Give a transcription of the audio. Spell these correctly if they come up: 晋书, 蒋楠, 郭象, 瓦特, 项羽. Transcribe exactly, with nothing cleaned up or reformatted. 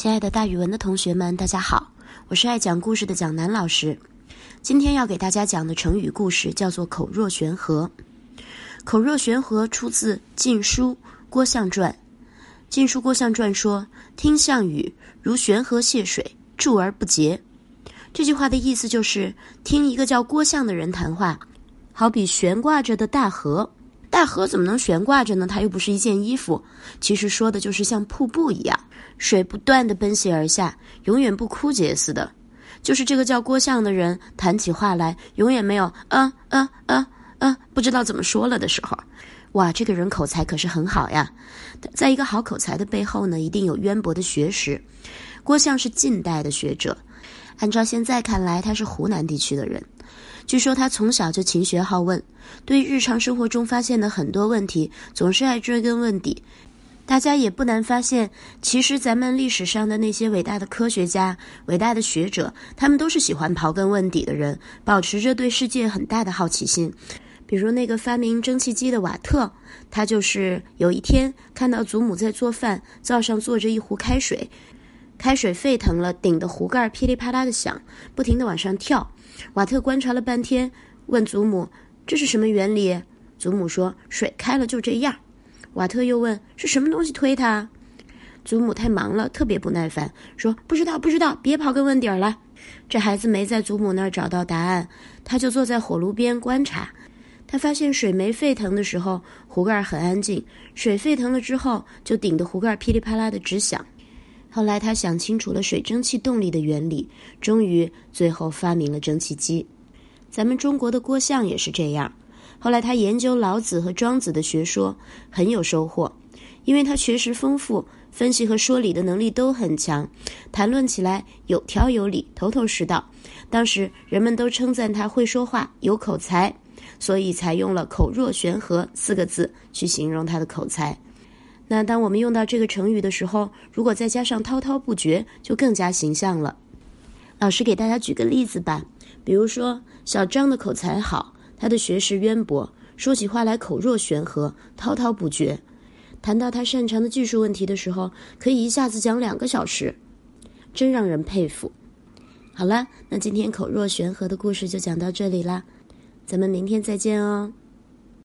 亲爱的大语文的同学们，大家好，我是爱讲故事的蒋楠老师。今天要给大家讲的成语故事叫做口若悬河。口若悬河出自《晋书·郭象传》。《晋书·郭象传》说，听项羽如悬河泻水，注而不竭。这句话的意思就是，听一个叫郭象的人谈话，好比悬挂着的大河。大河怎么能悬挂着呢？它又不是一件衣服。其实说的就是像瀑布一样，水不断地奔泻而下，永远不枯竭似的。就是这个叫郭象的人谈起话来，永远没有嗯嗯嗯嗯不知道怎么说了的时候。哇，这个人口才可是很好呀。在一个好口才的背后呢，一定有渊博的学识。郭象是近代的学者，按照现在看来，他是湖南地区的人。据说他从小就勤学好问，对日常生活中发现的很多问题总是爱追根问底。大家也不难发现，其实咱们历史上的那些伟大的科学家、伟大的学者，他们都是喜欢刨根问底的人，保持着对世界很大的好奇心。比如那个发明蒸汽机的瓦特，他就是有一天看到祖母在做饭，灶上坐着一壶开水，开水沸腾了，顶的壶盖噼里啪啦的响，不停地往上跳。瓦特观察了半天，问祖母，这是什么原理？祖母说，水开了就这样。瓦特又问，是什么东西推它？祖母太忙了，特别不耐烦，说不知道不知道，别刨根问底儿了。这孩子没在祖母那儿找到答案，他就坐在火炉边观察。他发现水没沸腾的时候，壶盖很安静，水沸腾了之后，就顶得壶盖噼里啪啦的直响。后来他想清楚了水蒸气动力的原理，终于最后发明了蒸汽机。咱们中国的郭象也是这样，后来他研究老子和庄子的学说，很有收获，因为他学识丰富，分析和说理的能力都很强，谈论起来有条有理，头头是道。当时人们都称赞他会说话，有口才，所以才用了口若悬河四个字去形容他的口才。那当我们用到这个成语的时候，如果再加上滔滔不绝，就更加形象了。老师给大家举个例子吧，比如说小张的口才好，他的学识渊博，说起话来口若悬河，滔滔不绝。谈到他擅长的技术问题的时候，可以一下子讲两个小时，真让人佩服。好了，那今天口若悬河的故事就讲到这里啦，咱们明天再见哦。